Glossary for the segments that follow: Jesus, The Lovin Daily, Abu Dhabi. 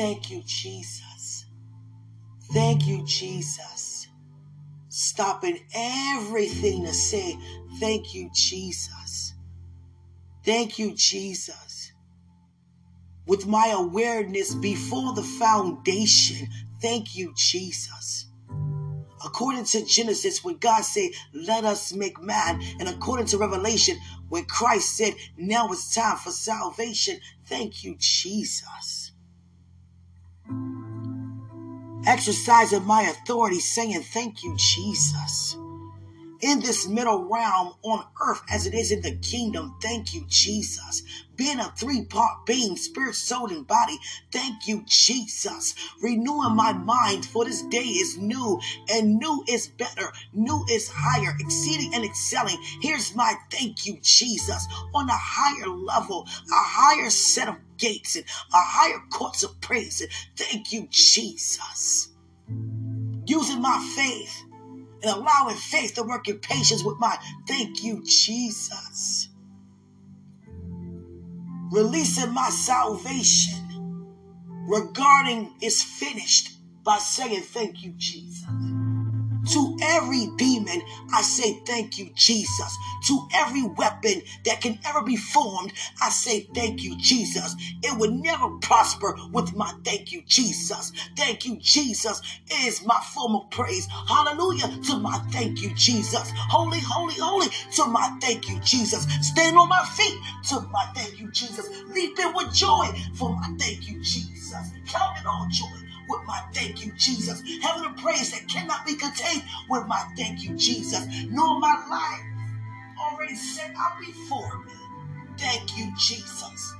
Thank you, Jesus. Thank you, Jesus. Stopping everything to say, thank you, Jesus. Thank you, Jesus. With my awareness before the foundation, thank you, Jesus. According to Genesis, when God said, let us make man, and according to Revelation, when Christ said, now it's time for salvation, thank you, Jesus. Exercising my authority, saying, thank you, Jesus. In this middle realm on earth as it is in the kingdom, thank you, Jesus. Being a three-part being, spirit, soul, and body, thank you, Jesus. Renewing my mind, for this day is new, and new is better, new is higher, exceeding and excelling. Here's my thank you, Jesus, on a higher level, a higher set of gates, and a higher courts of praise. And thank you, Jesus. Using my faith, and allowing faith to work in patience with mine. Thank you, Jesus. Releasing my salvation, regarding it's finished, by saying thank you, Jesus. To every demon, I say thank you, Jesus. To every weapon that can ever be formed, I say thank you, Jesus. It would never prosper with my thank you, Jesus. Thank you, Jesus is my form of praise. Hallelujah to my thank you, Jesus. Holy, holy, holy to my thank you, Jesus. Stand on my feet to my thank you, Jesus. Leaping with joy for my thank you, Jesus. Count it all joy with my thank you, Jesus. Having a praise that cannot be contained with my thank you, Jesus. Knowing my life already set out before me. Thank you, Jesus.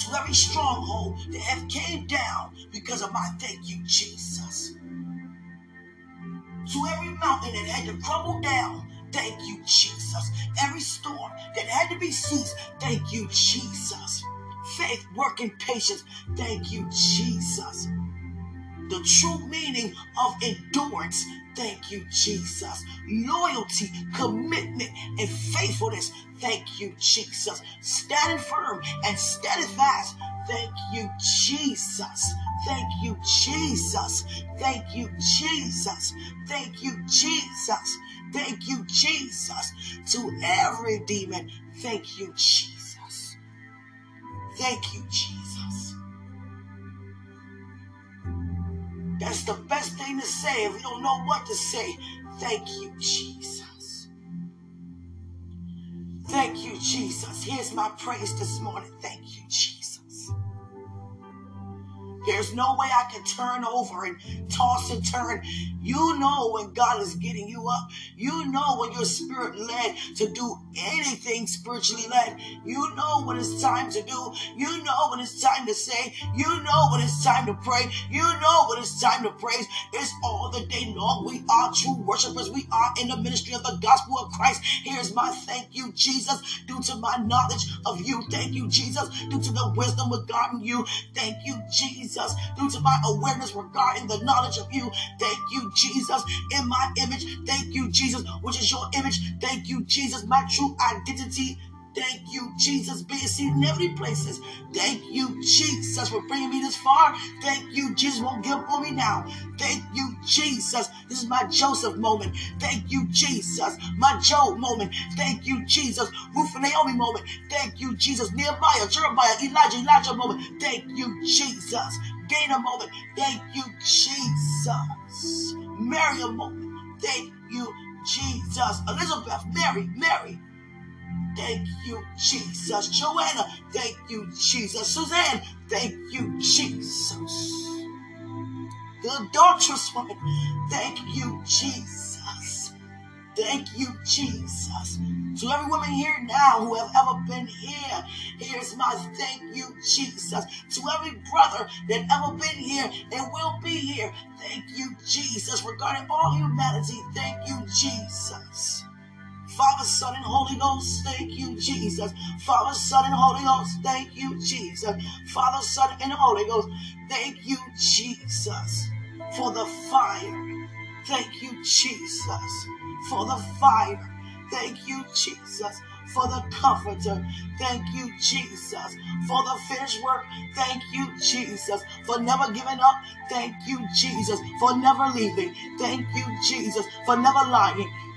To every stronghold that have came down because of my thank you, Jesus. To every mountain that had to crumble down, thank you, Jesus. Every storm that had to be ceased, thank you, Jesus. Faith, work, and patience, thank you, Jesus. The true meaning of endurance, thank you, Jesus. Loyalty, commitment, and faithfulness, thank you, Jesus. Standing firm and steady fast, thank you, Jesus. Thank you, Jesus. Thank you, Jesus. Thank you, Jesus. Thank you, Jesus. To every demon, thank you, Jesus. Thank you, Jesus. That's the best thing to say if you don't know what to say. Thank you, Jesus. Thank you, Jesus. Here's my praise this morning. Thank you, Jesus. There's no way I can turn over and toss and turn. You know when God is getting you up. You know when you're spirit led to do anything spiritually led. You know when it's time to do. You know when it's time to say. You know when it's time to pray. You know when it's time to praise. It's all the day long. We are true worshipers. We are in the ministry of the gospel of Christ. Here's my thank you, Jesus, due to my knowledge of you. Thank you, Jesus, due to the wisdom regarding you. Thank you, Jesus, due to my awareness regarding the knowledge of you. Thank you, Jesus, in my image. Thank you, Jesus, which is your image. Thank you, Jesus, my true identity. Thank you, Jesus, being seen in every places. Thank you, Jesus, for bringing me this far. Thank you, Jesus, won't give up on me now. Thank you, Jesus, this is my Joseph moment. Thank you, Jesus, my Job moment. Thank you, Jesus, Ruth and Naomi moment. Thank you, Jesus, Nehemiah, Jeremiah, Elijah moment. Thank you, Jesus, Dana moment. Thank you, Jesus, Miriam moment. Thank you, Jesus, Elizabeth, Mary. Thank you, Jesus. Joanna, thank you, Jesus. Suzanne, thank you, Jesus. The adulterous woman, thank you, Jesus. Thank you, Jesus. To every woman here now who have ever been here, here's my thank you, Jesus. To every brother that ever been here and will be here, thank you, Jesus. Regarding all humanity, thank you, Jesus. Father, Son, and Holy Ghost, thank you, Jesus. Father, Son, and Holy Ghost, thank you, Jesus. Father, Son, and Holy Ghost, thank you, Jesus, for the fire. Thank you, Jesus, for the fire. Thank you, Jesus, for the comforter. Thank you, Jesus, for the finished work. Thank you, Jesus, for never giving up. Thank you, Jesus, for never leaving. Thank you, Jesus, for never lying.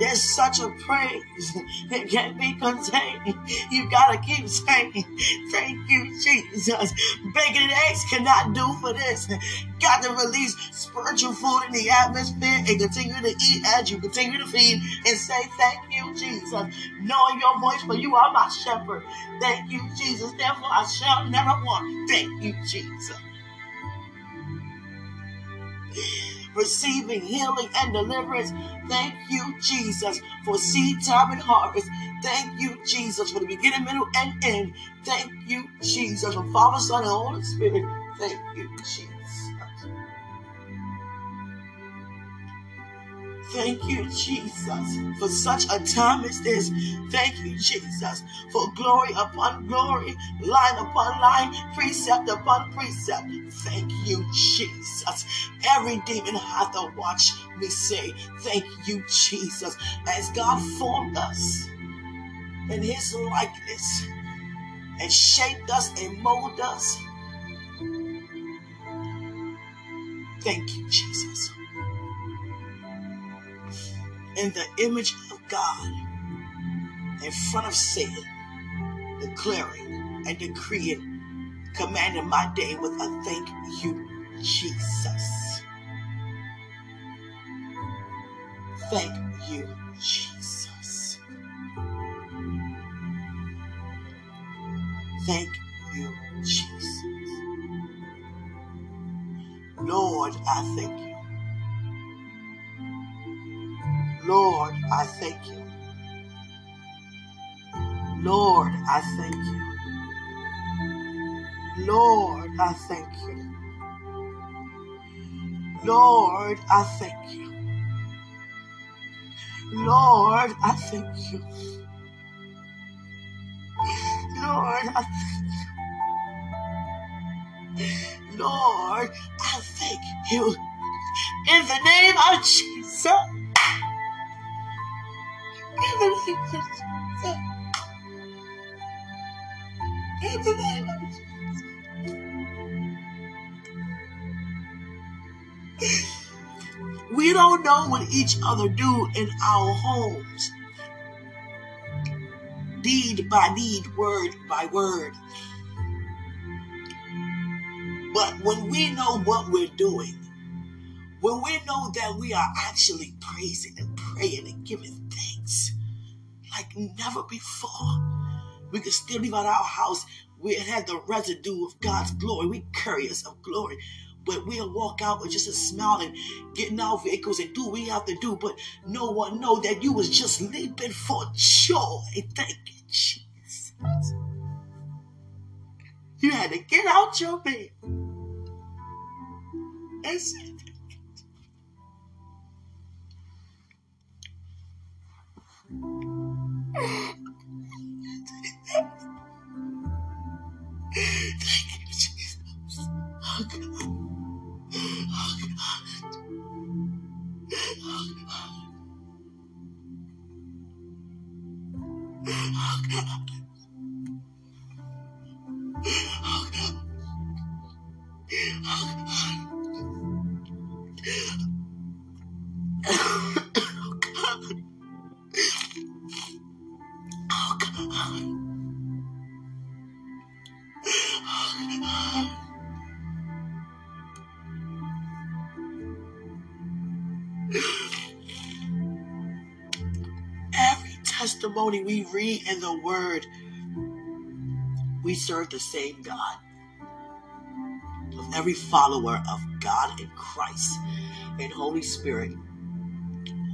There's such a praise that can't be contained. You gotta keep saying, thank you, Jesus. Bacon and eggs cannot do for this. Got to release spiritual food in the atmosphere and continue to eat as you continue to feed and say, thank you, Jesus. Knowing your voice, for you are my shepherd. Thank you, Jesus. Therefore, I shall never want. Thank you, Jesus. Receiving healing and deliverance. Thank you, Jesus, for seed time and harvest. Thank you, Jesus, for the beginning, middle, and end. Thank you, Jesus, for Father, Son, and Holy Spirit. Thank you, Jesus. Thank you, Jesus, for such a time as this. Thank you, Jesus, for glory upon glory, line upon line, precept upon precept. Thank you, Jesus. Every demon hath a watch me say, thank you, Jesus. As God formed us in his likeness and shaped us and molded us. Thank you, Jesus. In the image of God, in front of Satan, declaring and decreeing, commanding my day with a thank you, Jesus. Thank you, Jesus. Thank you, Jesus. Lord, I thank you. Lord, I thank you. Lord, I thank you. Lord, I thank you. Lord, I thank you. Lord, I thank you. Lord, I thank you. Lord, I thank you. In the name of Jesus. We don't know what each other do in our homes, deed by deed, word by word. But when we know what we're doing, when we know that we are actually praising and praying and giving thanks like never before, we can still leave out our house. We had the residue of God's glory. We curious of glory. But we'll walk out with just a smile and get in our vehicles and do what we have to do. But no one know that you was just leaping for joy. Thank you, Jesus. You had to get out your bed and say, thank you, Jesus. Oh God. Oh God. Oh God. Oh God. Oh God. Oh God. Testimony we read in the word, we serve the same God of every follower of God in Christ and Holy Spirit,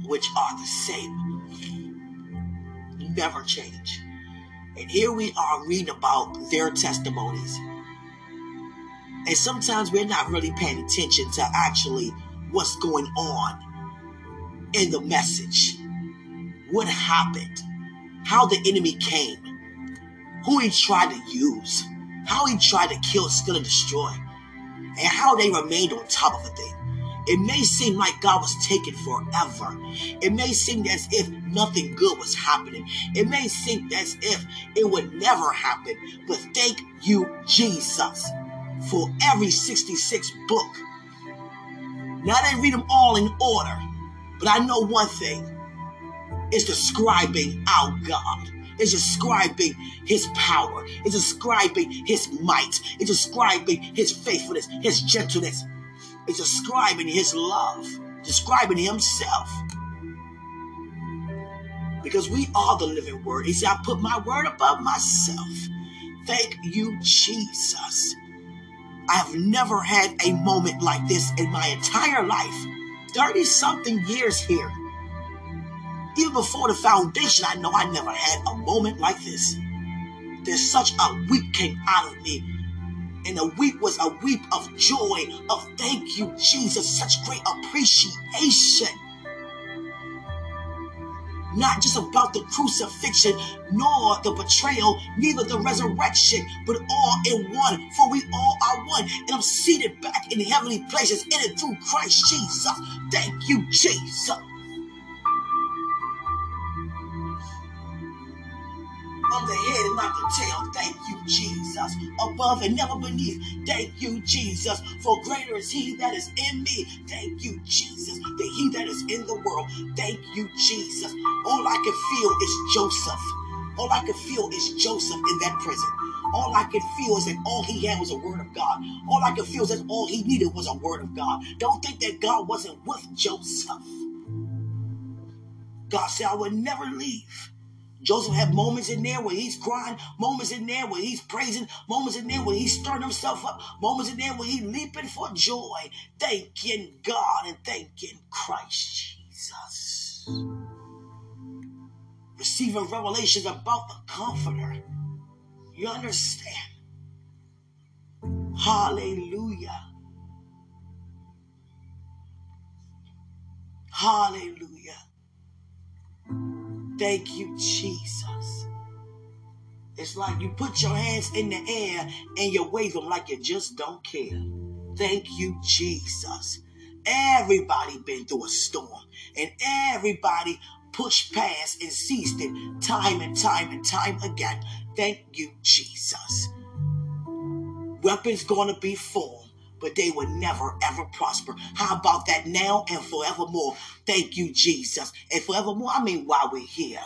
which are the same, never change. And here we are reading about their testimonies, and sometimes we're not really paying attention to actually what's going on in the message. What happened, how the enemy came, who he tried to use, how he tried to kill, steal, and destroy. and how they remained on top of a thing. It may seem like God was taking forever. It may seem as if nothing good was happening. It may seem as if it would never happen. But thank you, Jesus, for every 66 book. Now, I didn't read them all in order, but I know one thing. It's describing our God. It's describing his power. It's describing his might. It's describing his faithfulness, his gentleness. It's describing his love, describing himself. Because we are the living word. He said, I put my word above myself. Thank you, Jesus. I have never had a moment like this in my entire life. 30-something years here. Even before the foundation, I know I never had a moment like this. There's such a weep came out of me. And the weep was a weep of joy, of thank you, Jesus. Such great appreciation. Not just about the crucifixion, nor the betrayal, neither the resurrection, but all in one, for we all are one. And I'm seated back in heavenly places in and through Christ Jesus. Thank you, Jesus. I'm the head and not the tail. Thank you, Jesus. Above and never beneath. Thank you, Jesus. For greater is he that is in me. Thank you, Jesus. Than he that is in the world. Thank you, Jesus. All I can feel is Joseph. All I can feel is Joseph in that prison. All I can feel is that all he had was a word of God. All I can feel is that all he needed was a word of God. Don't think that God wasn't with Joseph. God said, I will never leave. Joseph had moments in there where he's crying, moments in there where he's praising, moments in there where he's stirring himself up, moments in there where he's leaping for joy, thanking God and thanking Christ Jesus. Receiving revelations about the Comforter. You understand? Hallelujah. Hallelujah. Thank you, Jesus. It's like you put your hands in the air and you wave them like you just don't care. Thank you, Jesus. Everybody been through a storm and everybody pushed past and seized it time and time and time again. Thank you, Jesus. Weapons gonna be formed, but they will never, ever prosper. How about that now and forevermore? Thank you, Jesus. And forevermore, I mean while we're here.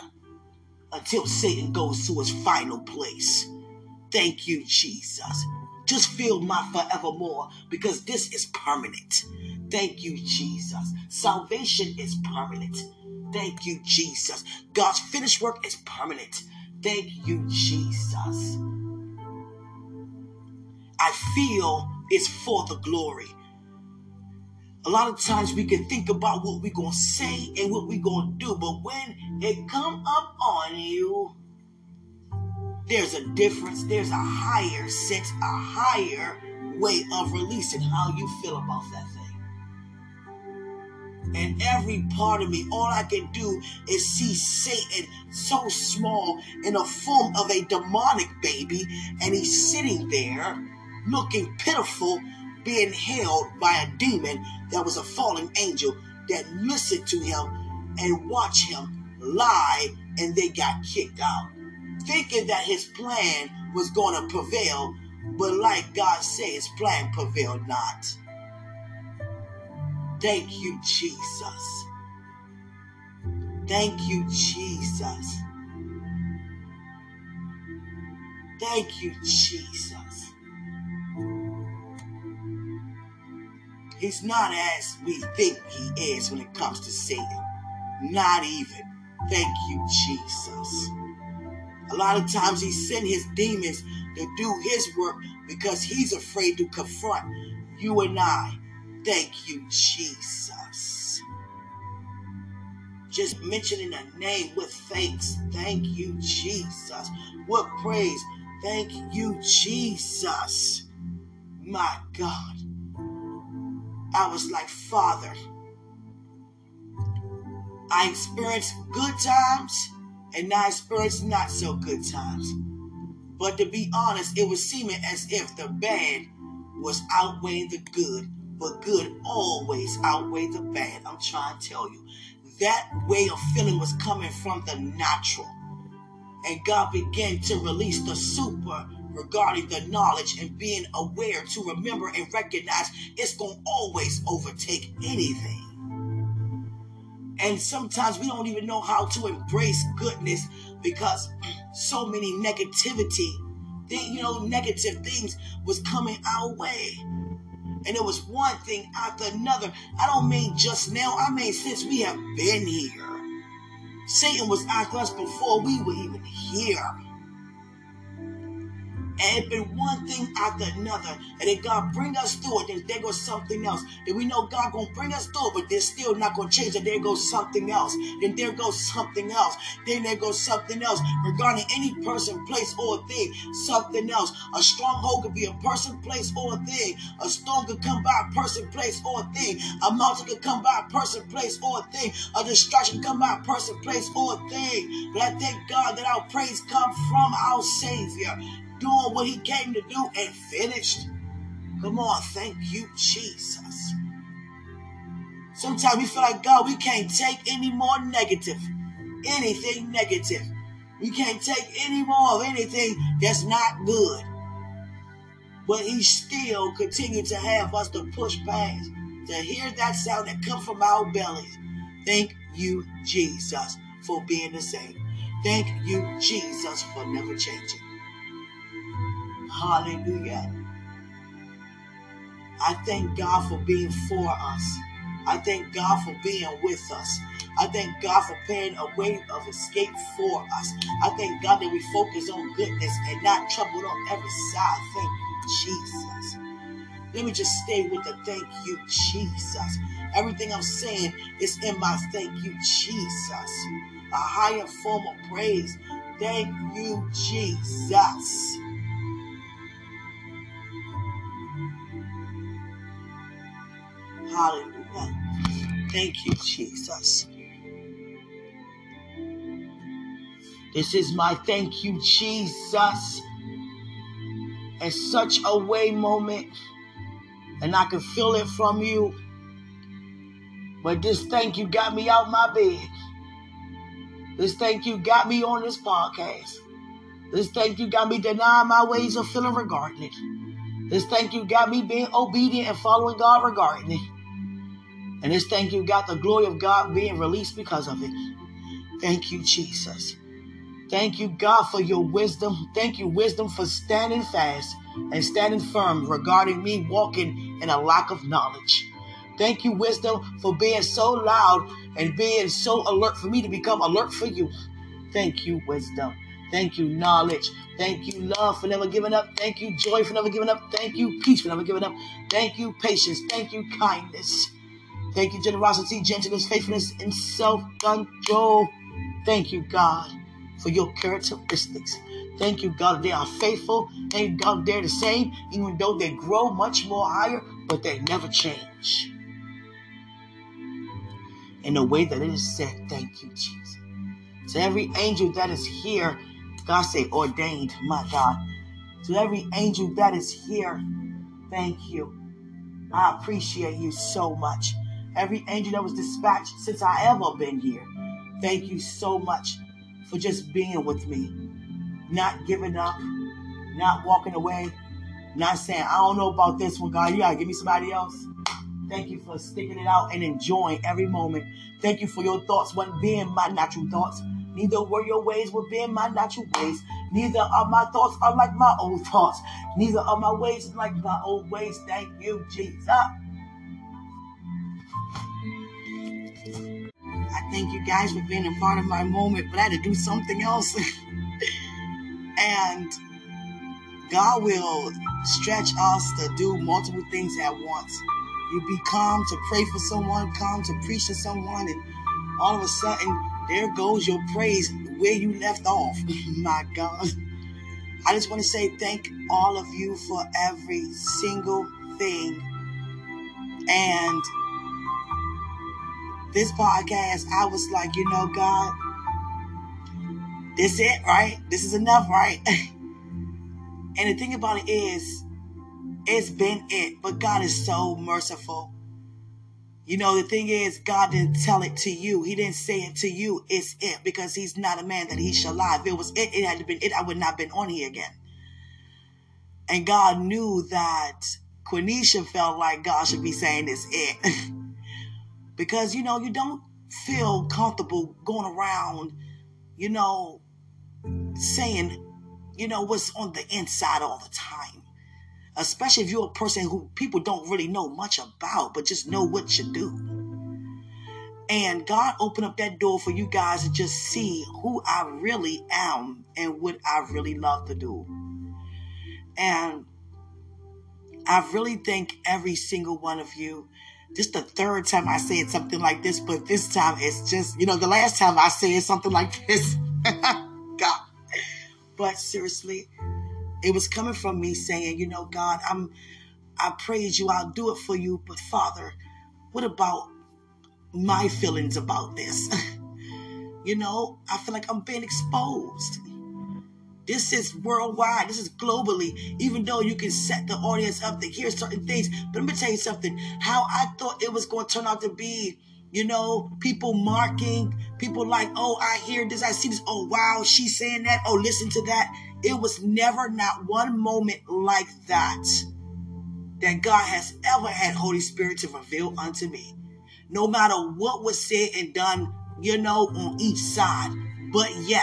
Until Satan goes to his final place. Thank you, Jesus. Just feel my forevermore, because this is permanent. Thank you, Jesus. Salvation is permanent. Thank you, Jesus. God's finished work is permanent. Thank you, Jesus. I feel it's for the glory. A lot of times we can think about what we're going to say and what we're going to do, but when it come up on you, there's a difference. There's a higher sense, a higher way of releasing how you feel about that thing. And every part of me, all I can do is see Satan so small in the form of a demonic baby, and he's sitting there looking pitiful, being held by a demon that was a fallen angel that listened to him and watched him lie, and they got kicked out. Thinking that his plan was going to prevail, but like God said, his plan prevailed not. Thank you, Jesus. Thank you, Jesus. Thank you, Jesus. He's not as we think he is when it comes to Satan. Not even. Thank you, Jesus. A lot of times he sends his demons to do his work because he's afraid to confront you and I. Thank you, Jesus. Just mentioning a name with thanks. Thank you, Jesus. What praise. Thank you, Jesus. My God. I was like, Father, I experienced good times and I experienced not so good times. But to be honest, it was seeming as if the bad was outweighing the good, but good always outweighed the bad. I'm trying to tell you, that way of feeling was coming from the natural. And God began to release the super regarding the knowledge and being aware to remember and recognize it's going to always overtake anything. And sometimes we don't even know how to embrace goodness because so many negativity, negative things was coming our way. And it was one thing after another. I don't mean just now. I mean since we have been here. Satan was after us before we were even here. And it's been one thing after another. And if God bring us through it, then there goes something else. Then we know God going to bring us through it, but they're still not going to change it. There goes something else. Then there goes something else. Then there goes something else. Regarding any person, place, or thing, something else. A stronghold could be a person, place, or thing. A storm could come by a person, place, or thing. A mountain could come by a person, place, or thing. A destruction could come by a person, place, or thing. But I thank God that our praise comes from our Savior, doing what he came to do and finished. Come on, thank you, Jesus. Sometimes we feel like, God, we can't take any more negative, anything negative. We can't take any more of anything that's not good. But he still continued to have us to push past, to hear that sound that comes from our bellies. Thank you, Jesus, for being the same. Thank you, Jesus, for never changing. Hallelujah. I thank God for being for us. I thank God for being with us. I thank God for paying a way of escape for us. I thank God that we focus on goodness and not trouble on every side. Thank you, Jesus. Let me just stay with the thank you, Jesus. Everything I'm saying is in my thank you, Jesus. A higher form of praise. Thank you, Jesus. Hallelujah. Thank you, Jesus. This is my thank you, Jesus. In such a way moment, and I can feel it from you. But this thank you got me out my bed. This thank you got me on this podcast. This thank you got me denying my ways of feeling regarding it. This thank you got me being obedient and following God regarding it. And this thank you got the glory of God being released because of it. Thank you, Jesus. Thank you, God, for your wisdom. Thank you, wisdom, for standing fast and standing firm regarding me walking in a lack of knowledge. Thank you, wisdom, for being so loud and being so alert for me to become alert for you. Thank you, wisdom. Thank you, knowledge. Thank you, love, for never giving up. Thank you, joy, for never giving up. Thank you, peace, for never giving up. Thank you, patience. Thank you, kindness. Thank you, generosity, gentleness, faithfulness, and self-control. Thank you, God, for your characteristics. Thank you, God, they are faithful. Thank you, God, they're the same, even though they grow much more higher, but they never change. In the way that it is said, thank you, Jesus. To every angel that is here, God say ordained, my God. To every angel that is here, thank you. I appreciate you so much. Every angel that was dispatched since I ever been here, thank you so much for just being with me, not giving up, not walking away, not saying, I don't know about this one, God, you gotta give me somebody else. Thank you for sticking it out and enjoying every moment. Thank you for your thoughts weren't being my natural thoughts. Neither were your ways were being my natural ways. Neither are my thoughts are like my old thoughts. Neither are my ways like my old ways. Thank you, Jesus. I thank you guys for being a part of my moment, but I had to do something else. And God will stretch us to do multiple things at once. You be calm to pray for someone, calm to preach to someone, and all of a sudden, there goes your praise where you left off. My God. I just want to say thank all of you for every single thing. And this podcast, I was like, God, this it, right? This is enough, right? And the thing about it is, It's been it, but God is so merciful. You know, the thing is, God didn't tell it to you. He didn't say it to you. It's it, because he's not a man that he shall lie. If it was it, it had been it, I would not have been on here again. And God knew that Quenisha felt like God should be saying it's it. Because, you know, you don't feel comfortable going around, you know, saying, you know, what's on the inside all the time. Especially if you're a person who people don't really know much about, but just know what you do. And God opened up that door for you guys to just see who I really am and what I really love to do. And I really thank every single one of you. This is the third time I said something like this, but this time it's just, you know, the last time I said something like this. God. But seriously, it was coming from me saying, you know, God, I praise you. I'll do it for you. But Father, what about my feelings about this? You know, I feel like I'm being exposed. This is worldwide. This is globally. Even though you can set the audience up to hear certain things. But let me tell you something. How I thought it was going to turn out to be, you know, people marking, people like, oh, I hear this, I see this. Oh, wow, she's saying that. Oh, listen to that. It was never not one moment like that God has ever had Holy Spirit to reveal unto me. No matter what was said and done, you know, on each side. But yet,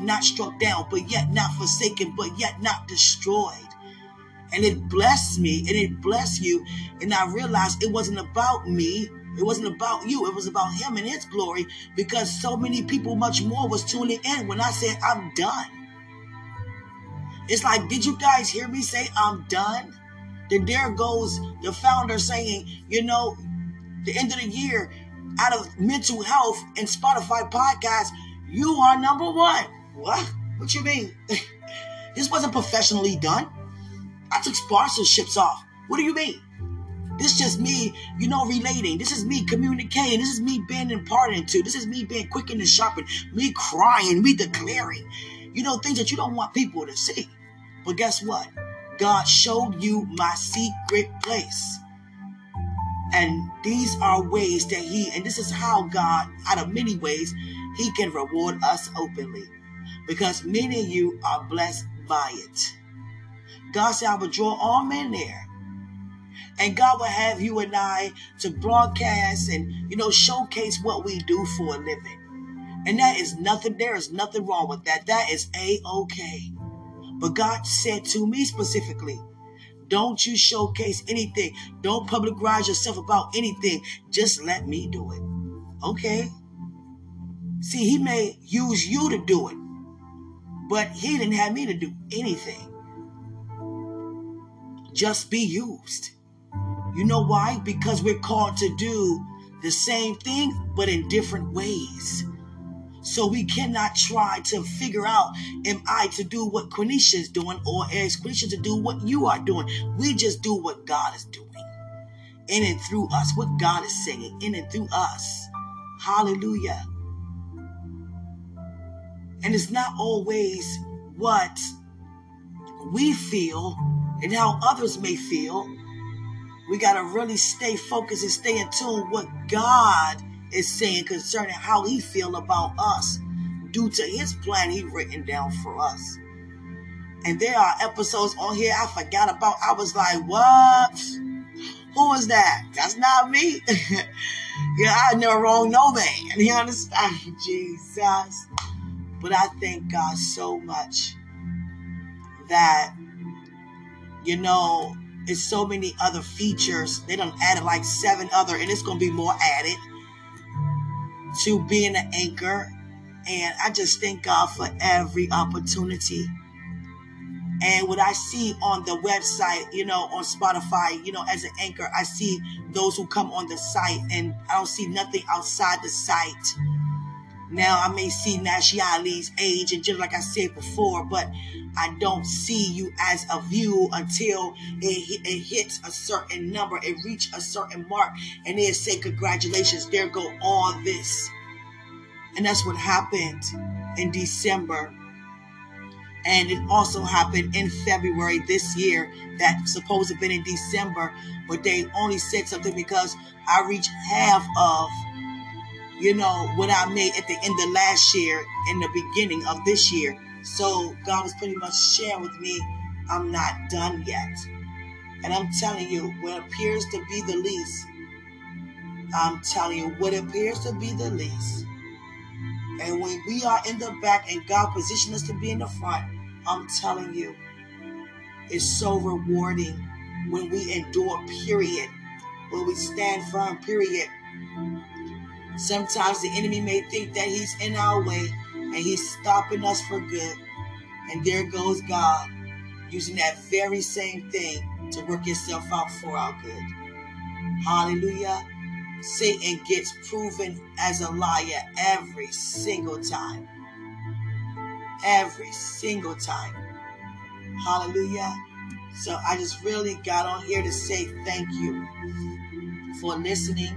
not struck down, but yet not forsaken, but yet not destroyed. And it blessed me, and it blessed you. And I realized it wasn't about me. It wasn't about you. It was about him and his glory, because so many people, much more, was tuning in when I said, I'm done. It's like, did you guys hear me say, I'm done? Then there goes the founder saying, you know, the end of the year, out of mental health and Spotify podcasts, you are number one. What? What you mean? This wasn't professionally done. I took sponsorships off. What do you mean? This is just me, you know, relating. This is me communicating. This is me being imparted to. This is me being quickened and sharpened. Me crying, me declaring. You know, things that you don't want people to see. But guess what? God showed you my secret place. And these are ways that and this is how God, out of many ways, he can reward us openly. Because many of you are blessed by it. God said, I will draw all men there. And God will have you and I to broadcast and, you know, showcase what we do for a living. And that is nothing, there is nothing wrong with that. That is A-okay. But God said to me specifically, don't you showcase anything. Don't publicize yourself about anything. Just let me do it. Okay. See, he may use you to do it, but he didn't have me to do anything. Just be used. You know why? Because we're called to do the same thing, but in different ways. So we cannot try to figure out, am I to do what Quenisha is doing, or is Quenisha to do what you are doing? We just do what God is doing in and through us, what God is singing in and through us. Hallelujah. And it's not always what we feel and how others may feel. We got to really stay focused and stay in tune what God is saying concerning how he feel about us due to his plan he written down for us. And there are episodes on here I forgot about. I was like, what? Who is that? That's not me. Yeah, I never wrong no man. You understand? Jesus. But I thank God so much that, you know, it's so many other features. They done added like 7 other, and it's going to be more added to being an anchor. And I just thank God for every opportunity. And what I see on the website, you know, on Spotify, you know, as an anchor, I see those who come on the site, and I don't see nothing outside the site. Now, I may see nationalities, age, and just like I said before, but I don't see you as a view until it hits a certain number, it reaches a certain mark, and they say, congratulations, there go all this. And that's what happened in December. And it also happened in February this year that supposed to have been in December, but they only said something because I reached half of, you know, what I made at the end of last year and the beginning of this year. So God was pretty much sharing with me, I'm not done yet. And I'm telling you, what appears to be the least, and when we are in the back and God positioned us to be in the front, I'm telling you, it's so rewarding when we endure, period. When we stand firm, period. Sometimes the enemy may think that he's in our way and he's stopping us for good. And there goes God using that very same thing to work itself out for our good. Hallelujah. Satan gets proven as a liar every single time. Every single time. Hallelujah. So I just really got on here to say thank you for listening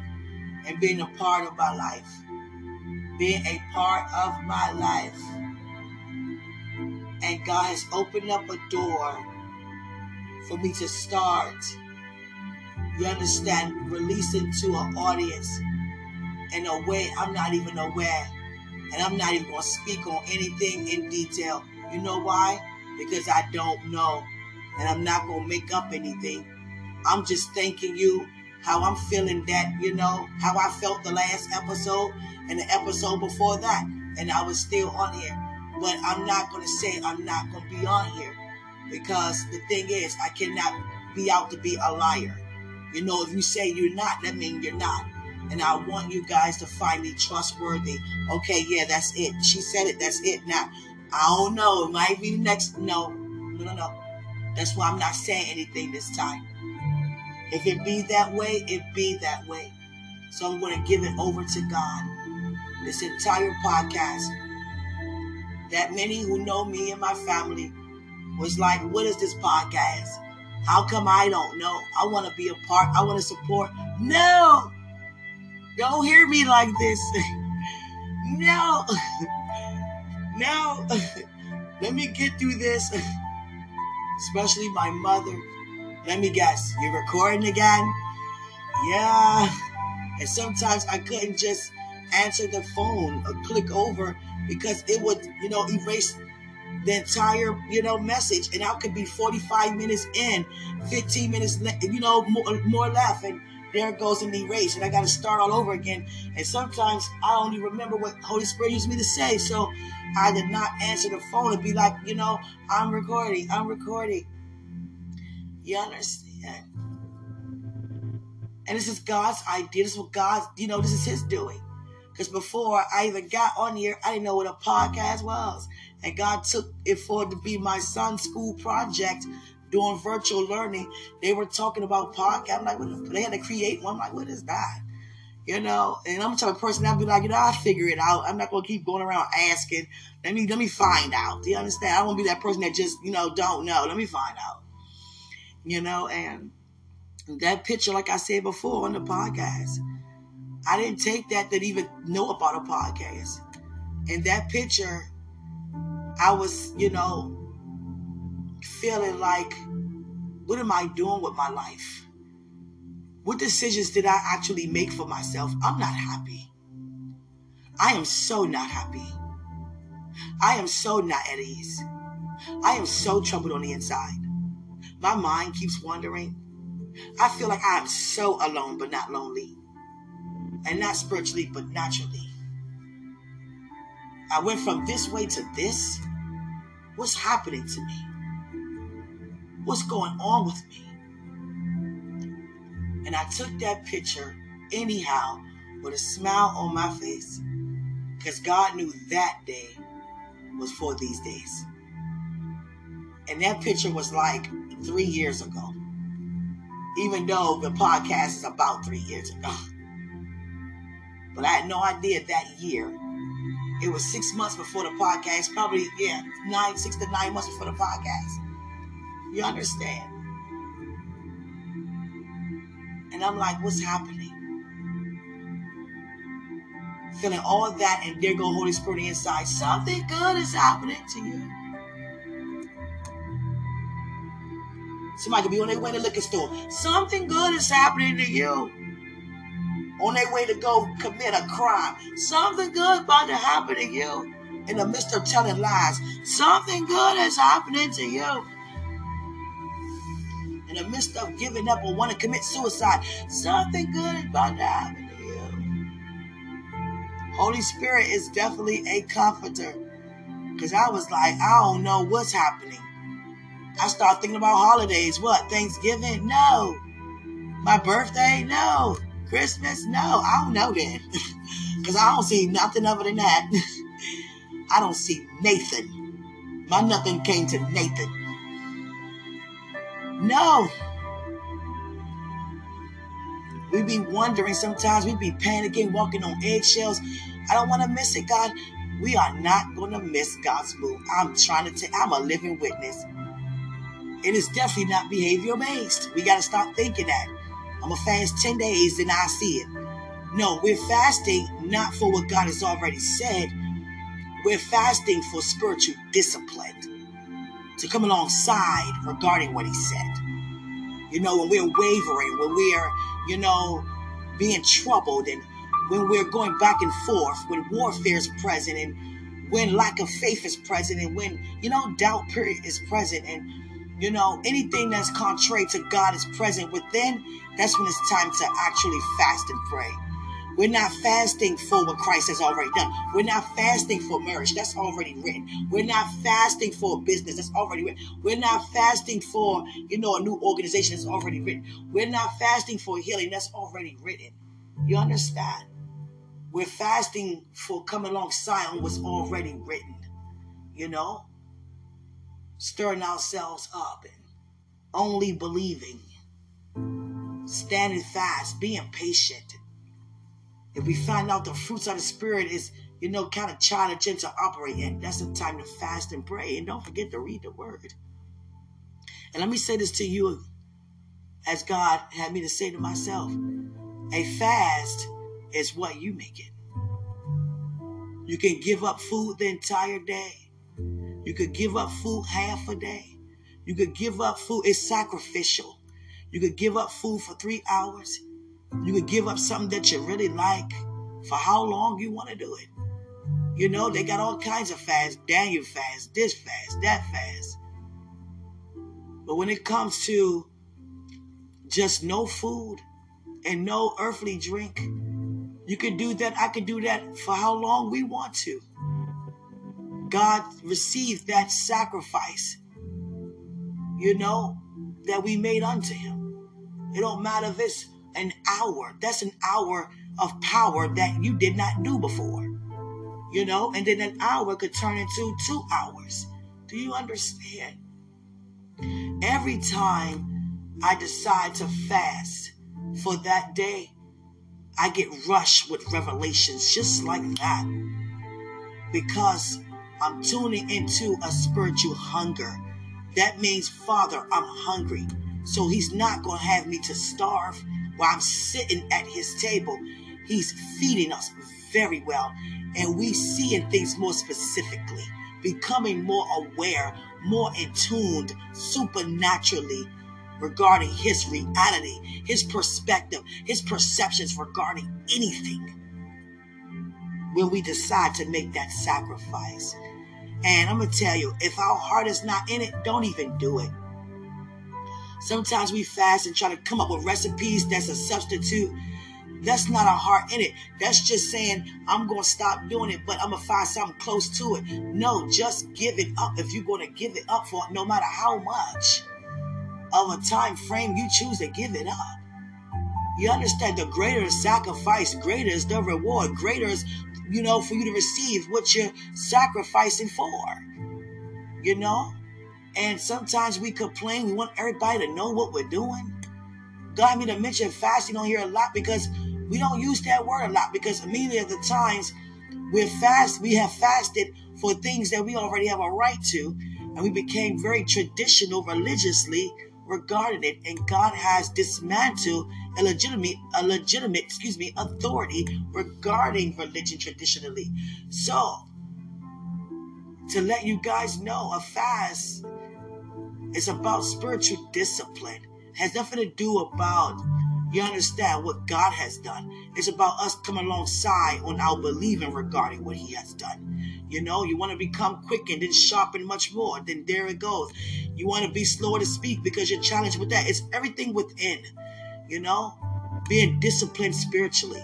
and being a part of my life. Being a part of my life. And God has opened up a door for me to start, you understand, releasing to an audience in a way I'm not even aware. And I'm not even going to speak on anything in detail. You know why? Because I don't know. And I'm not going to make up anything. I'm just thanking you how I'm feeling that, you know, how I felt the last episode and the episode before that. And I was still on here. But I'm not going to say I'm not going to be on here. Because the thing is, I cannot be out to be a liar. You know, if you say you're not, that means you're not. And I want you guys to find me trustworthy. Okay, yeah, that's it. She said it, that's it. Now, I don't know. It might be next. No. That's why I'm not saying anything this time. If it be that way, it be that way. So I'm going to give it over to God. This entire podcast, that many who know me and my family was like, what is this podcast? How come I don't know? I want to be a part. I want to support. No. Don't hear me like this. No. No. Let me get through this. Especially my mother. Let me guess. You're recording again? Yeah. And sometimes I couldn't just answer the phone or click over because it would, you know, erase the entire, you know, message, and I could be 45 minutes in, 15 minutes, you know, more left, and there it goes in erase, and I got to start all over again. And sometimes I only remember what Holy Spirit used me to say, so I did not answer the phone and be like, you know, I'm recording. You understand? And this is God's idea. This is what God's, you know, this is His doing. Because before I even got on here, I didn't know what a podcast was. And God took it for it to be my son's school project doing virtual learning. They were talking about podcast. I'm like, what? They had to create one. I'm like, what is that? You know, and I'm the type of person that would be like, you know, I'll figure it out. I'm not going to keep going around asking. Let me find out. Do you understand? I won't be that person that just, you know, don't know. Let me find out. You know, and that picture, like I said before, on the podcast, I didn't take that to even know about a podcast. And that picture, I was, you know, feeling like, what am I doing with my life? What decisions did I actually make for myself? I'm not happy. I am so not happy. I am so not at ease. I am so troubled on the inside. My mind keeps wandering. I feel like I am so alone but not lonely. And not spiritually but naturally. I went from this way to this. What's happening to me? What's going on with me? And I took that picture anyhow with a smile on my face, because God knew that day was for these days. And that picture was like 3 years ago, even though the podcast is about 3 years ago. But I had no idea that year. It was 6 months before the podcast. Probably, yeah, 6 to 9 months before the podcast. You understand? And I'm like, what's happening? Feeling all that, and there go Holy Spirit inside. Something good is happening to you. Somebody could be on their way to the liquor store. Something good is happening to you. On their way to go commit a crime. Something good about to happen to you. In the midst of telling lies. Something good is happening to you. In the midst of giving up or want to commit suicide. Something good is about to happen to you. Holy Spirit is definitely a comforter. Because I was like, I don't know what's happening. I start thinking about holidays. What? Thanksgiving? No. My birthday? No. Christmas? No. I don't know then. Because I don't see nothing other than that. I don't see Nathan. My nothing came to Nathan. No. We be wondering sometimes. We be panicking, walking on eggshells. I don't want to miss it, God. We are not going to miss God's move. I'm a living witness. It is definitely not behavior based. We got to stop thinking that. I'm going to fast 10 days and I see it. No, we're fasting not for what God has already said. We're fasting for spiritual discipline to come alongside regarding what he said. You know, when we're wavering, when we're, being troubled, and when we're going back and forth, when warfare is present, and when lack of faith is present, and when, doubt period is present, and anything that's contrary to God is present within, that's when it's time to actually fast and pray. We're not fasting for what Christ has already done. We're not fasting for marriage. That's already written. We're not fasting for a business. That's already written. We're not fasting for, a new organization. That's already written. We're not fasting for healing. That's already written. You understand? We're fasting for coming alongside on what's already written, Stirring ourselves up and only believing, standing fast, being patient. If we find out the fruits of the Spirit is, kind of challenging to operate in, that's the time to fast and pray. And don't forget to read the Word. And let me say this to you, as God had me to say to myself, a fast is what you make it. You can give up food the entire day. You could give up food half a day. You could give up food. It's sacrificial. You could give up food for 3 hours. You could give up something that you really like for how long you want to do it. They got all kinds of fasts. Daniel fast, this fast, that fast. But when it comes to just no food and no earthly drink, you could do that. I could do that for how long we want to. God received that sacrifice, that we made unto him. It don't matter if it's an hour. That's an hour of power that you did not do before, and then an hour could turn into 2 hours. Do you understand? Every time I decide to fast for that day, I get rushed with revelations just like that, because I'm tuning into a spiritual hunger. That means, Father, I'm hungry. So he's not going to have me to starve while I'm sitting at his table. He's feeding us very well. And we seeing things more specifically, becoming more aware, more in tune supernaturally regarding his reality, his perspective, his perceptions regarding anything. When we decide to make that sacrifice. And I'm going to tell you, if our heart is not in it, don't even do it. Sometimes we fast and try to come up with recipes that's a substitute. That's not a heart in it. That's just saying, I'm going to stop doing it, but I'm going to find something close to it. No, just give it up if you're going to give it up for no matter how much of a time frame you choose to give it up. You understand, the greater the sacrifice, greater is the reward, greater is, for you to receive what you're sacrificing for, And sometimes we complain. We want everybody to know what we're doing. God made me to mention fasting on here a lot because we don't use that word a lot, because immediately at the times we have fasted for things that we already have a right to, and we became very traditional religiously regarding it, and God has dismantled a legitimate authority regarding religion traditionally. So, to let you guys know, a fast It's about spiritual discipline. It has nothing to do about, you understand, what God has done. It's about us coming alongside on our believing regarding what he has done. You know, you want to become quick and then sharpen much more. Then there it goes. You want to be slower to speak because you're challenged with that. It's everything within, you know, being disciplined spiritually.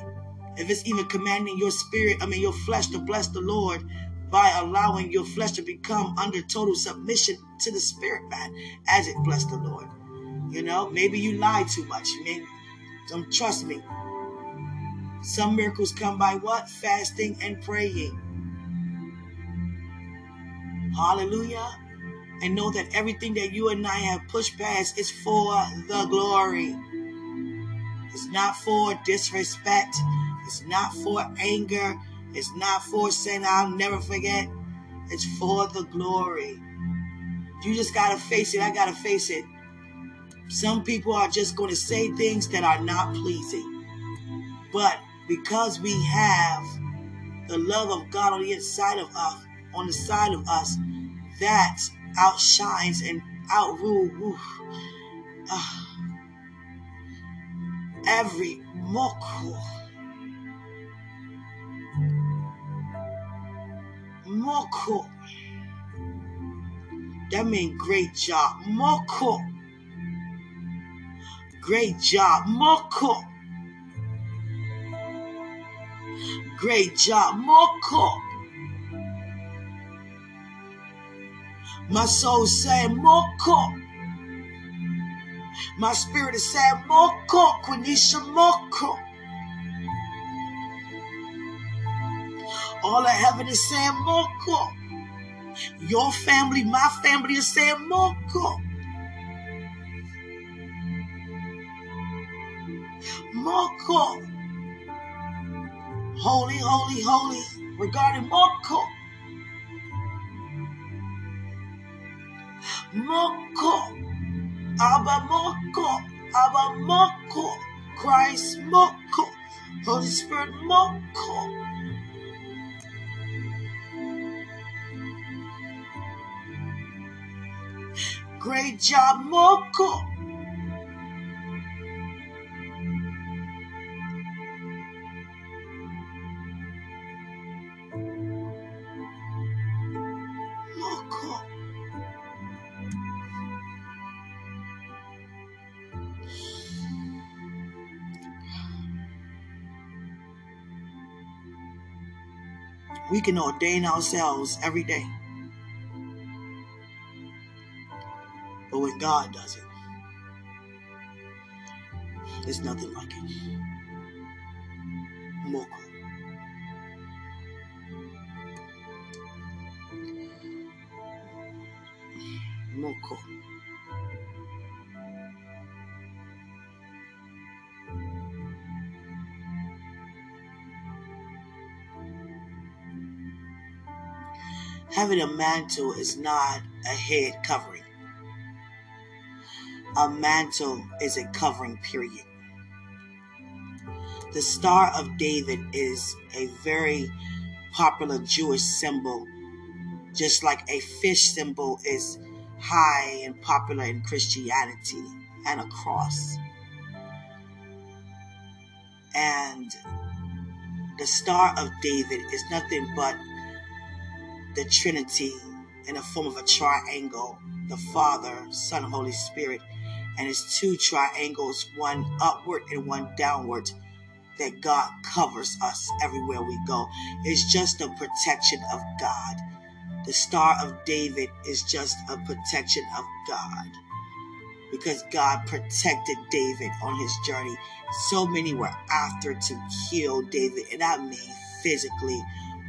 If it's even commanding your spirit, your flesh to bless the Lord by allowing your flesh to become under total submission to the spirit, man, as it bless the Lord. You know, maybe you lie too much. Don't trust me. Some miracles come by what? Fasting and praying. Hallelujah. And know that everything that you and I have pushed past is for the glory. It's not for disrespect. It's not for anger. It's not for saying I'll never forget. It's for the glory. You just got to face it. I got to face it. Some people are just going to say things that are not pleasing. But because we have the love of God on the inside of us, that outshines and outrules every moko. That means great job. Moko. Great job, Moko. Great job, Moko. My soul said Moko. My spirit is saying Moko, Quenisha Moko. All of heaven is saying Moko. Your family, my family is saying Moko. Moko. Holy, holy, holy. Regarding Moko. Moko. Abba Moko. Abba Moko. Christ Moko. Holy Spirit Moko. Great job, Moko. We can ordain ourselves every day. But when God does it, there's nothing like it. Moko. Moko. Having a mantle is not a head covering. A mantle is a covering, period. The Star of David is a very popular Jewish symbol, just like a fish symbol is high and popular in Christianity, and a cross. And the Star of David is nothing but the Trinity in the form of a triangle, the Father, Son, and Holy Spirit, and it's two triangles, one upward and one downward, that God covers us everywhere we go. It's just a protection of God. The Star of David is just a protection of God, because God protected David on his journey. So many were after to kill David, and I mean physically,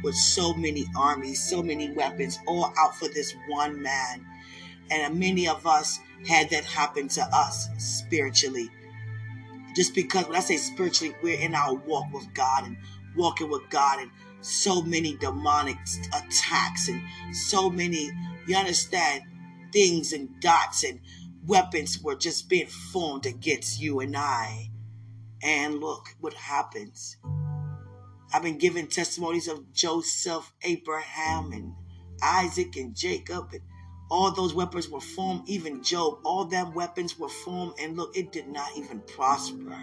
with so many armies, so many weapons, all out for this one man. And many of us had that happen to us spiritually. Just because, when I say spiritually, we're in our walk with God and walking with God, and so many demonic attacks and so many, you understand, things and dots and weapons were just being formed against you and I. And look what happens. I've been giving testimonies of Joseph, Abraham, and Isaac, and Jacob, and All those weapons were formed, even Job. All them weapons were formed, and look, it did not even prosper.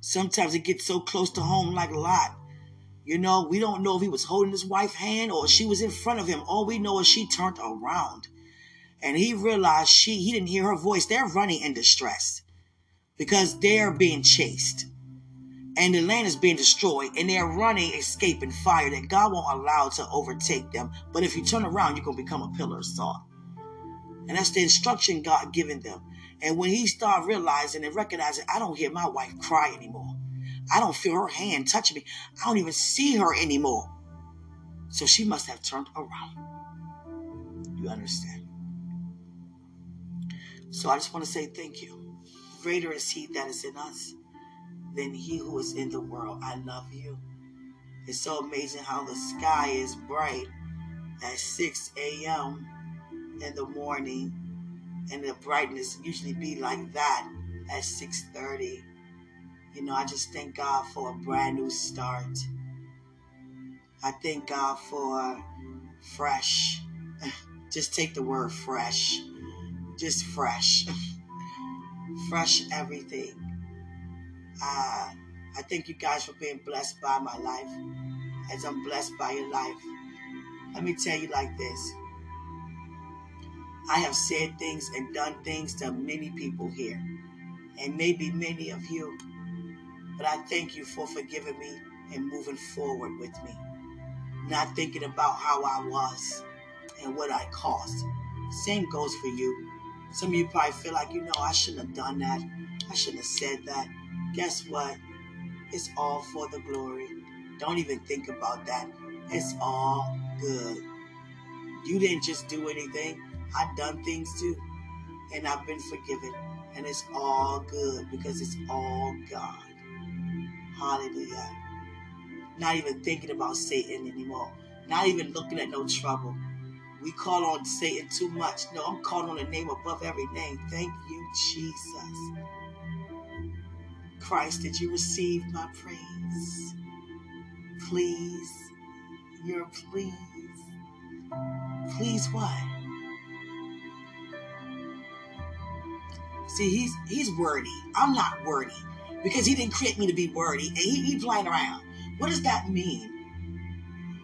Sometimes it gets so close to home like Lot. You know, we don't know if he was holding his wife's hand or she was in front of him. All we know is she turned around. And he realized he didn't hear her voice. They're running in distress because they're being chased. And the land is being destroyed, and they're running, escaping fire that God won't allow to overtake them. But if you turn around, you're going to become a pillar of salt. And that's the instruction God given them. And when he started realizing and recognizing, I don't hear my wife cry anymore. I don't feel her hand touch me. I don't even see her anymore. So she must have turned around. You understand? So I just want to say thank you. Greater is he that is in us than he who is in the world. I love you. It's so amazing how the sky is bright at 6 a.m. in the morning, and the brightness usually be like that at 6:30. You know, I just thank God for a brand new start. I thank God for fresh. Just take the word fresh. Just fresh. Fresh everything. I thank you guys for being blessed by my life, as I'm blessed by your life. Let me tell you like this. I have said things and done things to many people here, and maybe many of you, but I thank you for forgiving me and moving forward with me, not thinking about how I was and what I caused. Same goes for you. Some of you probably feel like, you know, I shouldn't have done that. I shouldn't have said that. Guess what? It's all for the glory. Don't even think about that. It's all good. You didn't just do anything. I've done things too. And I've been forgiven. And it's all good because it's all God. Hallelujah. Not even thinking about Satan anymore. Not even looking at no trouble. We call on Satan too much. No, I'm calling on the name above every name. Thank you, Jesus. Christ, did you receive my praise? Please, your please. Please what? See, he's wordy. I'm not wordy because he didn't create me to be wordy, and he playing around. What does that mean?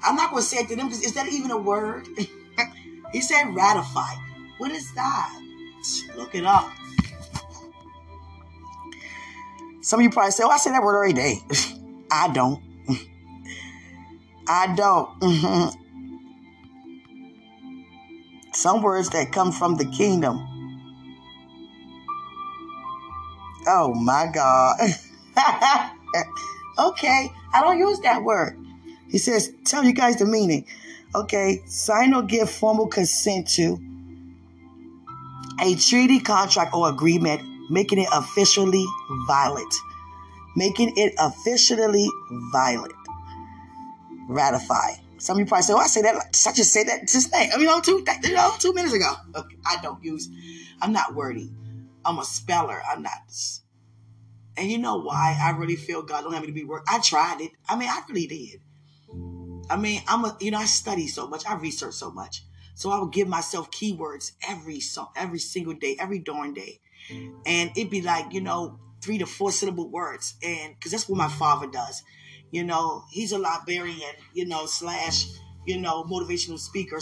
I'm not going to say it to them because is that even a word? He said ratify. What is that? Look it up. Some of you probably say, oh, I say that word every day. I don't. I don't. Some words that come from the kingdom. Oh, my God. Okay, I don't use that word. He says, tell you guys the meaning. Okay, sign or give formal consent to a treaty, contract, or agreement, making it officially violent. Making it officially violent. Ratify. Some of you probably say, oh, I say that. I just said that just now. You know, 2 minutes ago. Okay, I don't use. I'm not wordy. I'm a speller. I'm not. And you know why? I really feel God don't have me to be wordy. I tried it. I mean, I really did. I mean, I study so much. I research so much. So I would give myself keywords every single day, every darn day. And it'd be like, you know, 3 to 4 syllable words. And because that's what my father does. You know, he's a librarian, you know, / you know, motivational speaker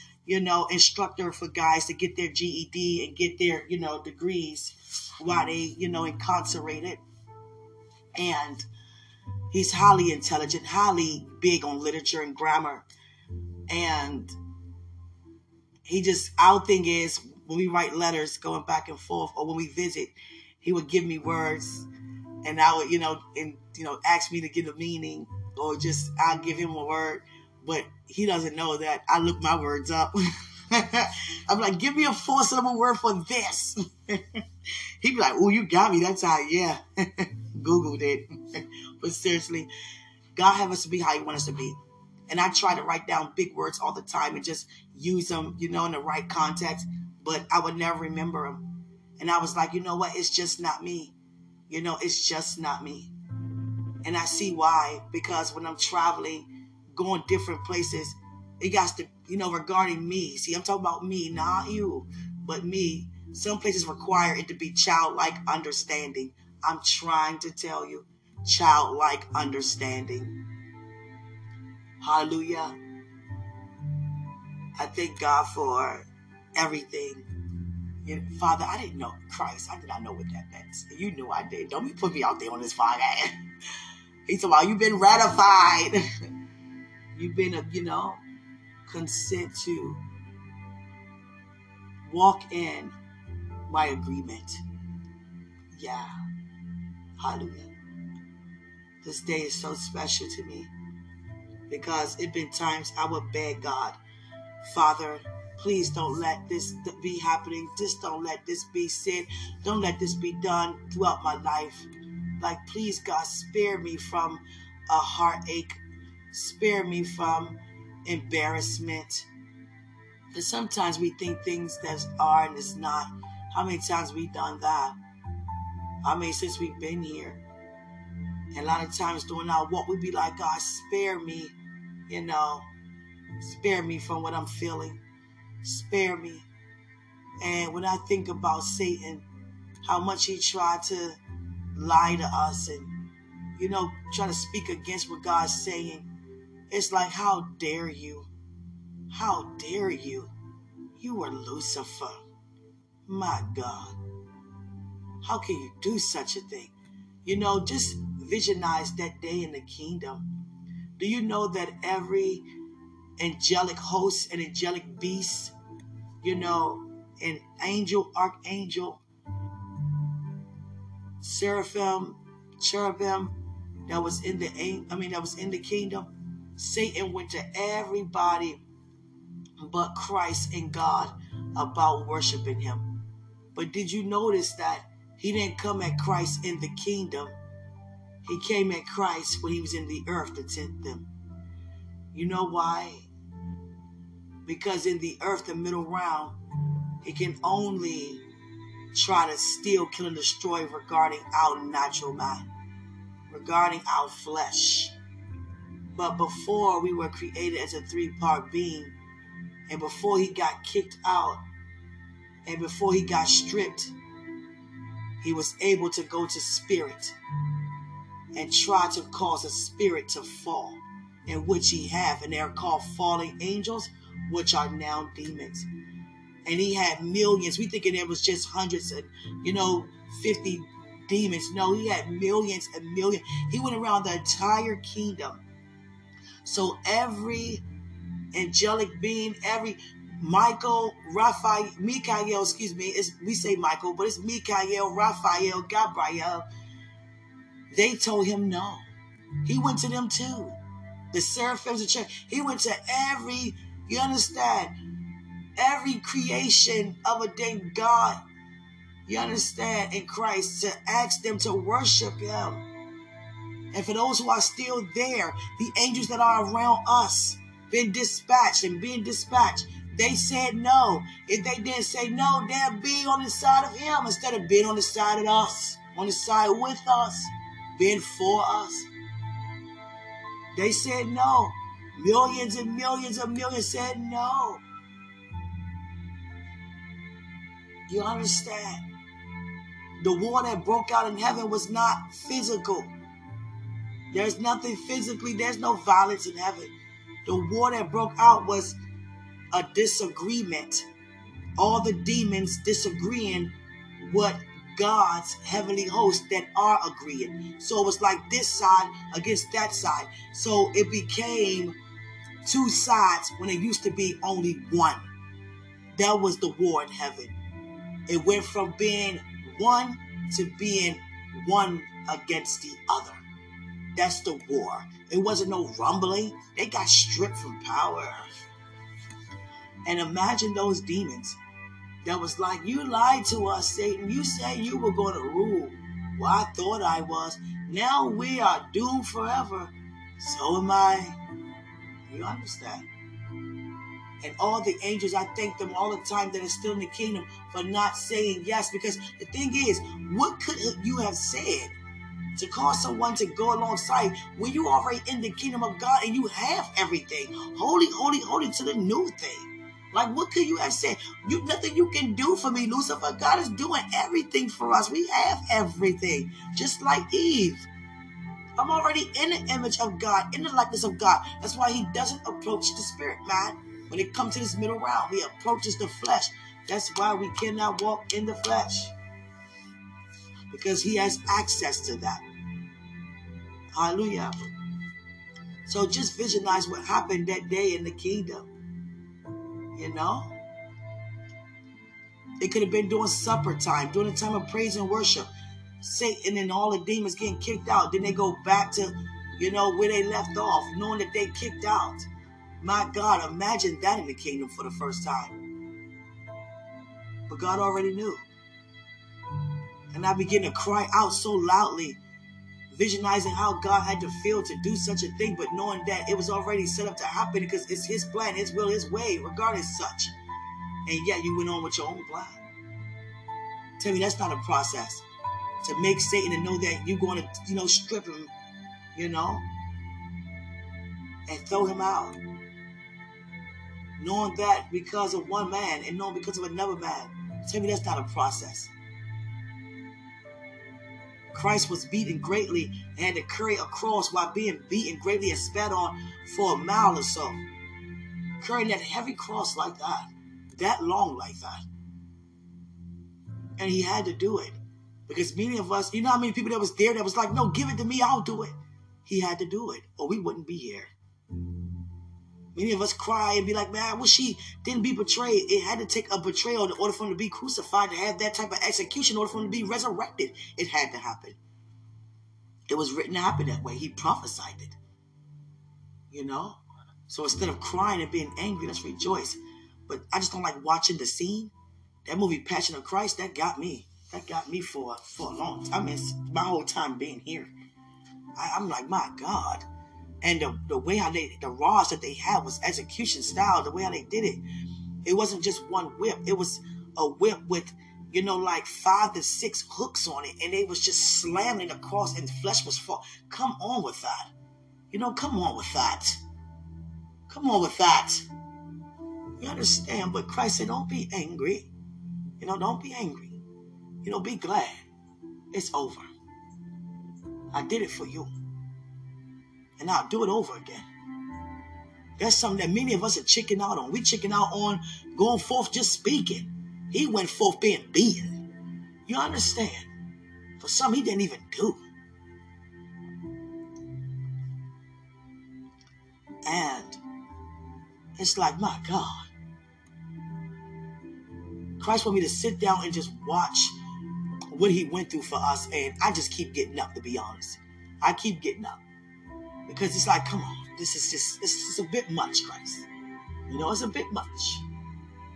/ you know, instructor for guys to get their GED and get their, you know, degrees while they, you know, incarcerated. And he's highly intelligent, highly big on literature and grammar. And he just, our thing is, when we write letters going back and forth, or when we visit, he would give me words, and I would, ask me to give a meaning, or just I'll give him a word, but he doesn't know that I look my words up. I'm like, give me a 4-syllable word for this. He'd be like, oh, you got me. That's how, yeah. Googled it. But seriously, God have us to be how he wants us to be. And I try to write down big words all the time and just use them, you know, in the right context. But I would never remember him. And I was like, you know what? It's just not me. You know, it's just not me. And I see why. Because when I'm traveling, going different places, It got to, regarding me. See, I'm talking about me, not you, but me. Some places require it to be childlike understanding. I'm trying to tell you, childlike understanding. Hallelujah. I thank God for everything. Father, I didn't know Christ. I did not know what that meant. You knew I did. Don't be put me out there on this fire. He said, well, you've been ratified. You've been, consent to walk in my agreement. Yeah. Hallelujah. This day is so special to me because it's been times I would beg God, Father, please don't let this be happening. Just don't let this be sin. Don't let this be done throughout my life. Like, please, God, spare me from a heartache. Spare me from embarrassment. And sometimes we think things that are and it's not. How many times we've done that? Since we've been here. And a lot of times during our walk, we be like, God, spare me, Spare me from what I'm feeling. Spare me. And when I think about Satan, how much he tried to lie to us and, try to speak against what God's saying. It's like, how dare you? How dare you? You were Lucifer. My God. How can you do such a thing? Just visualize that day in the kingdom. Do you know that every angelic hosts and angelic beasts, an angel, archangel, seraphim, cherubim that was in the kingdom, Satan went to everybody but Christ and God about worshiping him. But did you notice that he didn't come at Christ in the kingdom? He came at Christ when he was in the earth to tempt them. You know why? Because in the earth, the middle round, it can only try to steal, kill, and destroy regarding our natural man, regarding our flesh. But before we were created as a three-part being, and before he got kicked out, and before he got stripped, he was able to go to spirit and try to cause a spirit to fall, and which he have, and they're called falling angels, which are now demons. And he had millions. We thinking it was just hundreds and 50 demons. No, he had millions and millions. He went around the entire kingdom. So every angelic being, every Michael, Raphael, we say Michael, but it's Michael, Raphael, Gabriel. They told him no. He went to them too. The seraphims of church. He went to every, you understand, every creation of a day God, you understand, in Christ, to ask them to worship him. And for those who are still there, the angels that are around us, being dispatched, they said no. If they didn't say no, they'll be on the side of him instead of being on the side of us, on the side with us, being for us. They said no. Millions and millions and millions said no. You understand? The war that broke out in heaven was not physical. There's nothing physically. There's no violence in heaven. The war that broke out was a disagreement. All the demons disagreeing what God's heavenly hosts that are agreeing. So it was like this side against that side. So it became two sides when it used to be only one. That was the war in heaven. It went from being one to being one against the other. That's the war. It wasn't no rumbling. They got stripped from power. And imagine those demons that was like, you lied to us, Satan. You said you were going to rule. Well, I thought I was. Now we are doomed forever. So am I. You understand? And all the angels, I thank them all the time that are still in the kingdom for not saying yes. Because the thing is, what could you have said? to cause someone to go alongside when you already in the kingdom of God and you have everything. Holy, holy, holy to the new thing. Like, what could you have said? Nothing you can do for me, Lucifer. God is doing everything for us. We have everything. Just like Eve. I'm already in the image of God, in the likeness of God. That's why he doesn't approach the spirit, man. When it comes to this middle realm, he approaches the flesh. That's why we cannot walk in the flesh. Because he has access to that. Hallelujah. So just visualize what happened that day in the kingdom. You know? It could have been during supper time, during the time of praise and worship. Satan and all the demons getting kicked out. Then they go back to, you know, where they left off, knowing that they kicked out. My God, imagine that in the kingdom for the first time. But God already knew. And I began to cry out so loudly, visionizing how God had to feel to do such a thing, but knowing that it was already set up to happen because it's his plan, his will, his way, regardless such. And yet you went on with your own plan. Tell me that's not a process. To make Satan to know that you're going to, you know, strip him, you know, and throw him out. Knowing that because of one man and knowing because of another man. Tell me that's not a process. Christ was beaten greatly and had to carry a cross while being beaten greatly and spat on for a mile or so. Carrying that heavy cross like that long like that. And he had to do it. Because many of us, you know how many people that was there that was like, no, give it to me, I'll do it. He had to do it, or we wouldn't be here. Many of us cry and be like, man, I wish she didn't be betrayed. It had to take a betrayal in order for him to be crucified, to have that type of execution, in order for him to be resurrected. It had to happen. It was written to happen that way. He prophesied it. You know? So instead of crying and being angry, let's rejoice. But I just don't like watching the scene. That movie, Passion of Christ, that got me. That got me for a long time. I mean, my whole time being here. I'm like, my God. And the way how the rods that they had was execution style. The way how they did it. It wasn't just one whip. It was a whip with, you know, like 5 to 6 hooks on it. And they was just slamming across and flesh was falling. Come on with that. You know, come on with that. Come on with that. You understand? But Christ said, don't be angry. You know, don't be angry. You know, be glad. It's over. I did it for you. And I'll do it over again. That's something that many of us are chicking out on. We chicken out on going forth just speaking. He went forth being beaten. You understand? For some, he didn't even do. And it's like, my God. Christ wants me to sit down and just watch what he went through for us, and I just keep getting up, to be honest. I keep getting up because it's like, come on, this is a bit much, Christ. You know, it's a bit much.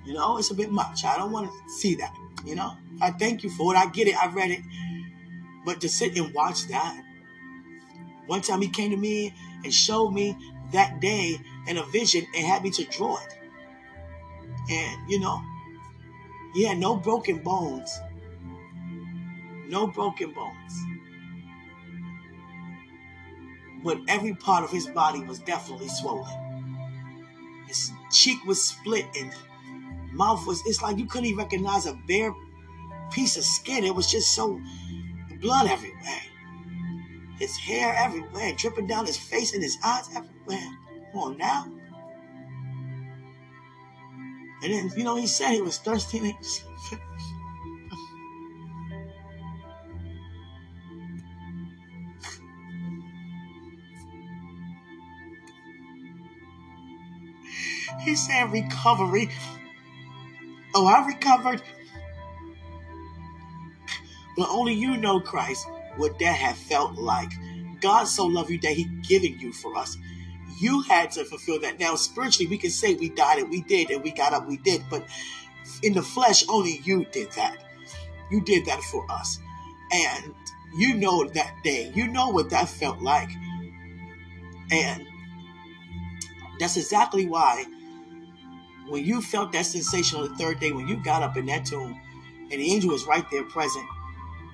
You know, it's a bit much. I don't want to see that. You know, I thank you for it. I get it. I read it, but to sit and watch that. One time he came to me and showed me that day in a vision and had me to draw it, and you know, he had no broken bones. No broken bones. But every part of his body was definitely swollen. His cheek was split and mouth was, it's like you couldn't even recognize a bare piece of skin. It was just so, blood everywhere. His hair everywhere, dripping down his face and his eyes everywhere. Come on now. And then, you know, he said he was thirsty and he was thirsty. He said recovery. Oh, I recovered. But only you know, Christ, what that had felt like. God so loved you that he given you for us. You had to fulfill that. Now, spiritually, we can say we died and we did and we got up, we did. But in the flesh, only you did that. You did that for us. And you know that day. You know what that felt like. And that's exactly why when you felt that sensation on the third day, when you got up in that tomb and the angel was right there present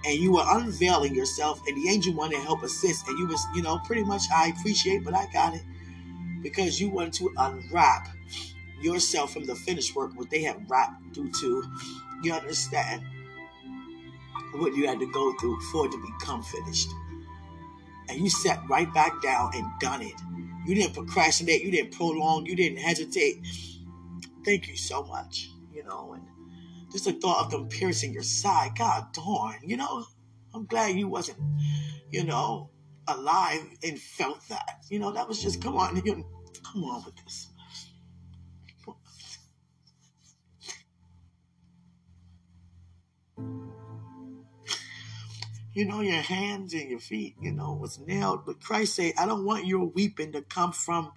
and you were unveiling yourself, and the angel wanted to help assist, and you was, pretty much, I appreciate, but I got it, because you wanted to unwrap yourself from the finished work, what they had wrapped due to, you understand, what you had to go through for it to become finished. And you sat right back down and done it. You didn't procrastinate, you didn't prolong, you didn't hesitate. Thank you so much, and just the thought of them piercing your side, God darn, I'm glad you wasn't, alive and felt that. That was just, come on with this. Your hands and your feet, was nailed. But Christ said, I don't want your weeping to come from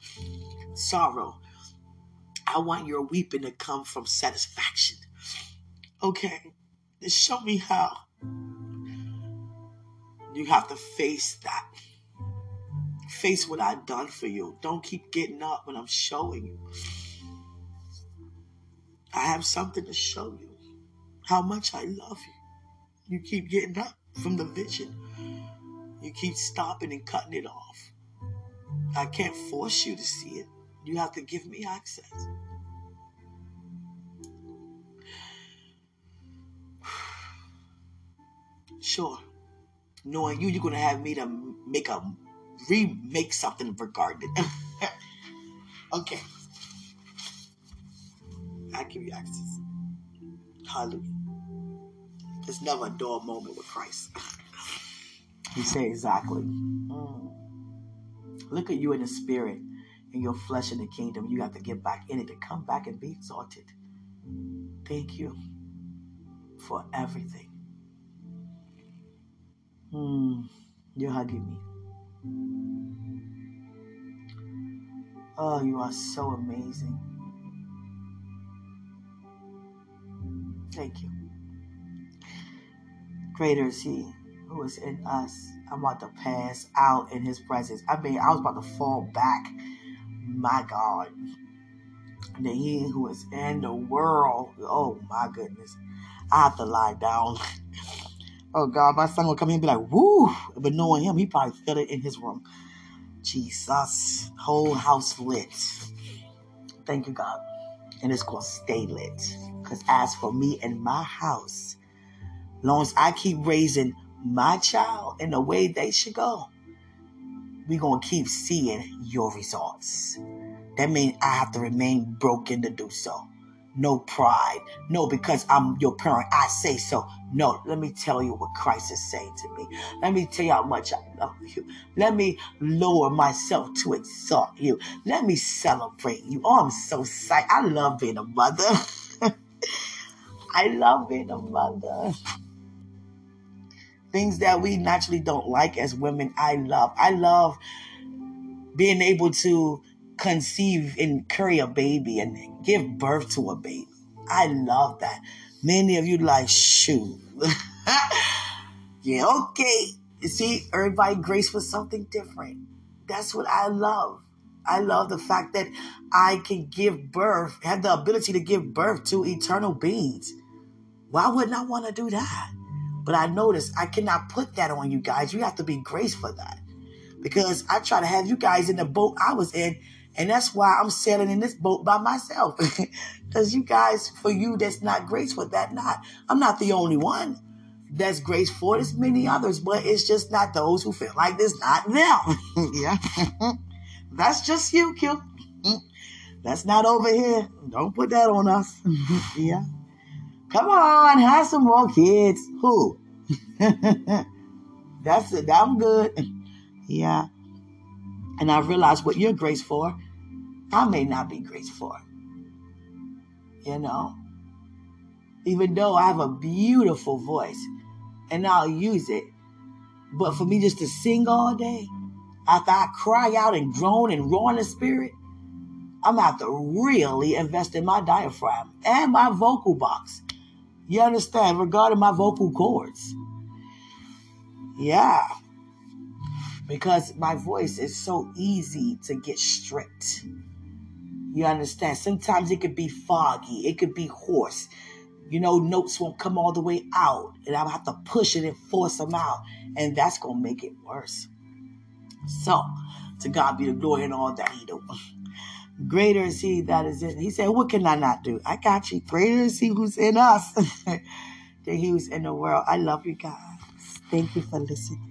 sorrow. I want your weeping to come from satisfaction. Okay, just show me how. You have to face that. Face what I've done for you. Don't keep getting up when I'm showing you. I have something to show you. How much I love you. You keep getting up from the vision. You keep stopping and cutting it off. I can't force you to see it. You have to give me access. Sure. Knowing you're going to have me to remake something regarding it. Okay. I give you access. Hallelujah. There's never a dull moment with Christ. You say exactly. Look at you in the spirit, in your flesh in the kingdom. You have to get back in it to come back and be exalted. Thank you for everything. You're hugging me. Oh, you are so amazing. Thank you. Greater is he who is in us. I'm about to pass out in his presence. I was about to fall back. My God. And then he who is in the world. Oh, my goodness. I have to lie down. Oh, God. My son will come in and be like, woo. But knowing him, he probably felt it in his room. Jesus. Whole house lit. Thank you, God. And it's going to stay lit. Because as for me and my house, long as I keep raising my child in the way they should go, we're going to keep seeing your results. That means I have to remain broken to do so. No pride. No, because I'm your parent, I say so. No, let me tell you what Christ is saying to me. Let me tell you how much I love you. Let me lower myself to exalt you. Let me celebrate you. Oh, I'm so psyched. I love being a mother. I love being a mother. Things that we naturally don't like as women, I love. I love being able to conceive and carry a baby and give birth to a baby. I love that. Many of you like, shoot. Yeah, okay. You see, everybody graced with something different. That's what I love. I love the fact that I can give birth, have the ability to give birth to eternal beings. Why wouldn't I want to do that? But I noticed I cannot put that on you guys. You have to be graced for that. Because I try to have you guys in the boat I was in, and that's why I'm sailing in this boat by myself. Because you guys, for you that's not graced for that, I'm not the only one that's graced for it. There's many others, but it's just not those who feel like this, not them. Yeah. That's just you, Q. That's not over here. Don't put that on us. Yeah. Come on, have some more kids. Who? That's it. I'm good. Yeah. And I realize what you're graced for, I may not be graced for. Even though I have a beautiful voice and I'll use it. But for me just to sing all day, after I cry out and groan and roar in the spirit, I'm going to have to really invest in my diaphragm and my vocal box. You understand? Regarding my vocal cords. Yeah. Because my voice is so easy to get stripped. You understand? Sometimes it could be foggy. It could be hoarse. You know, notes won't come all the way out, and I'll have to push it and force them out, and that's going to make it worse. So, to God be the glory and all that he do. Greater is he that is in. He said, what can I not do? I got you. Greater is he who's in us than he who's in the world. I love you guys. Thank you for listening.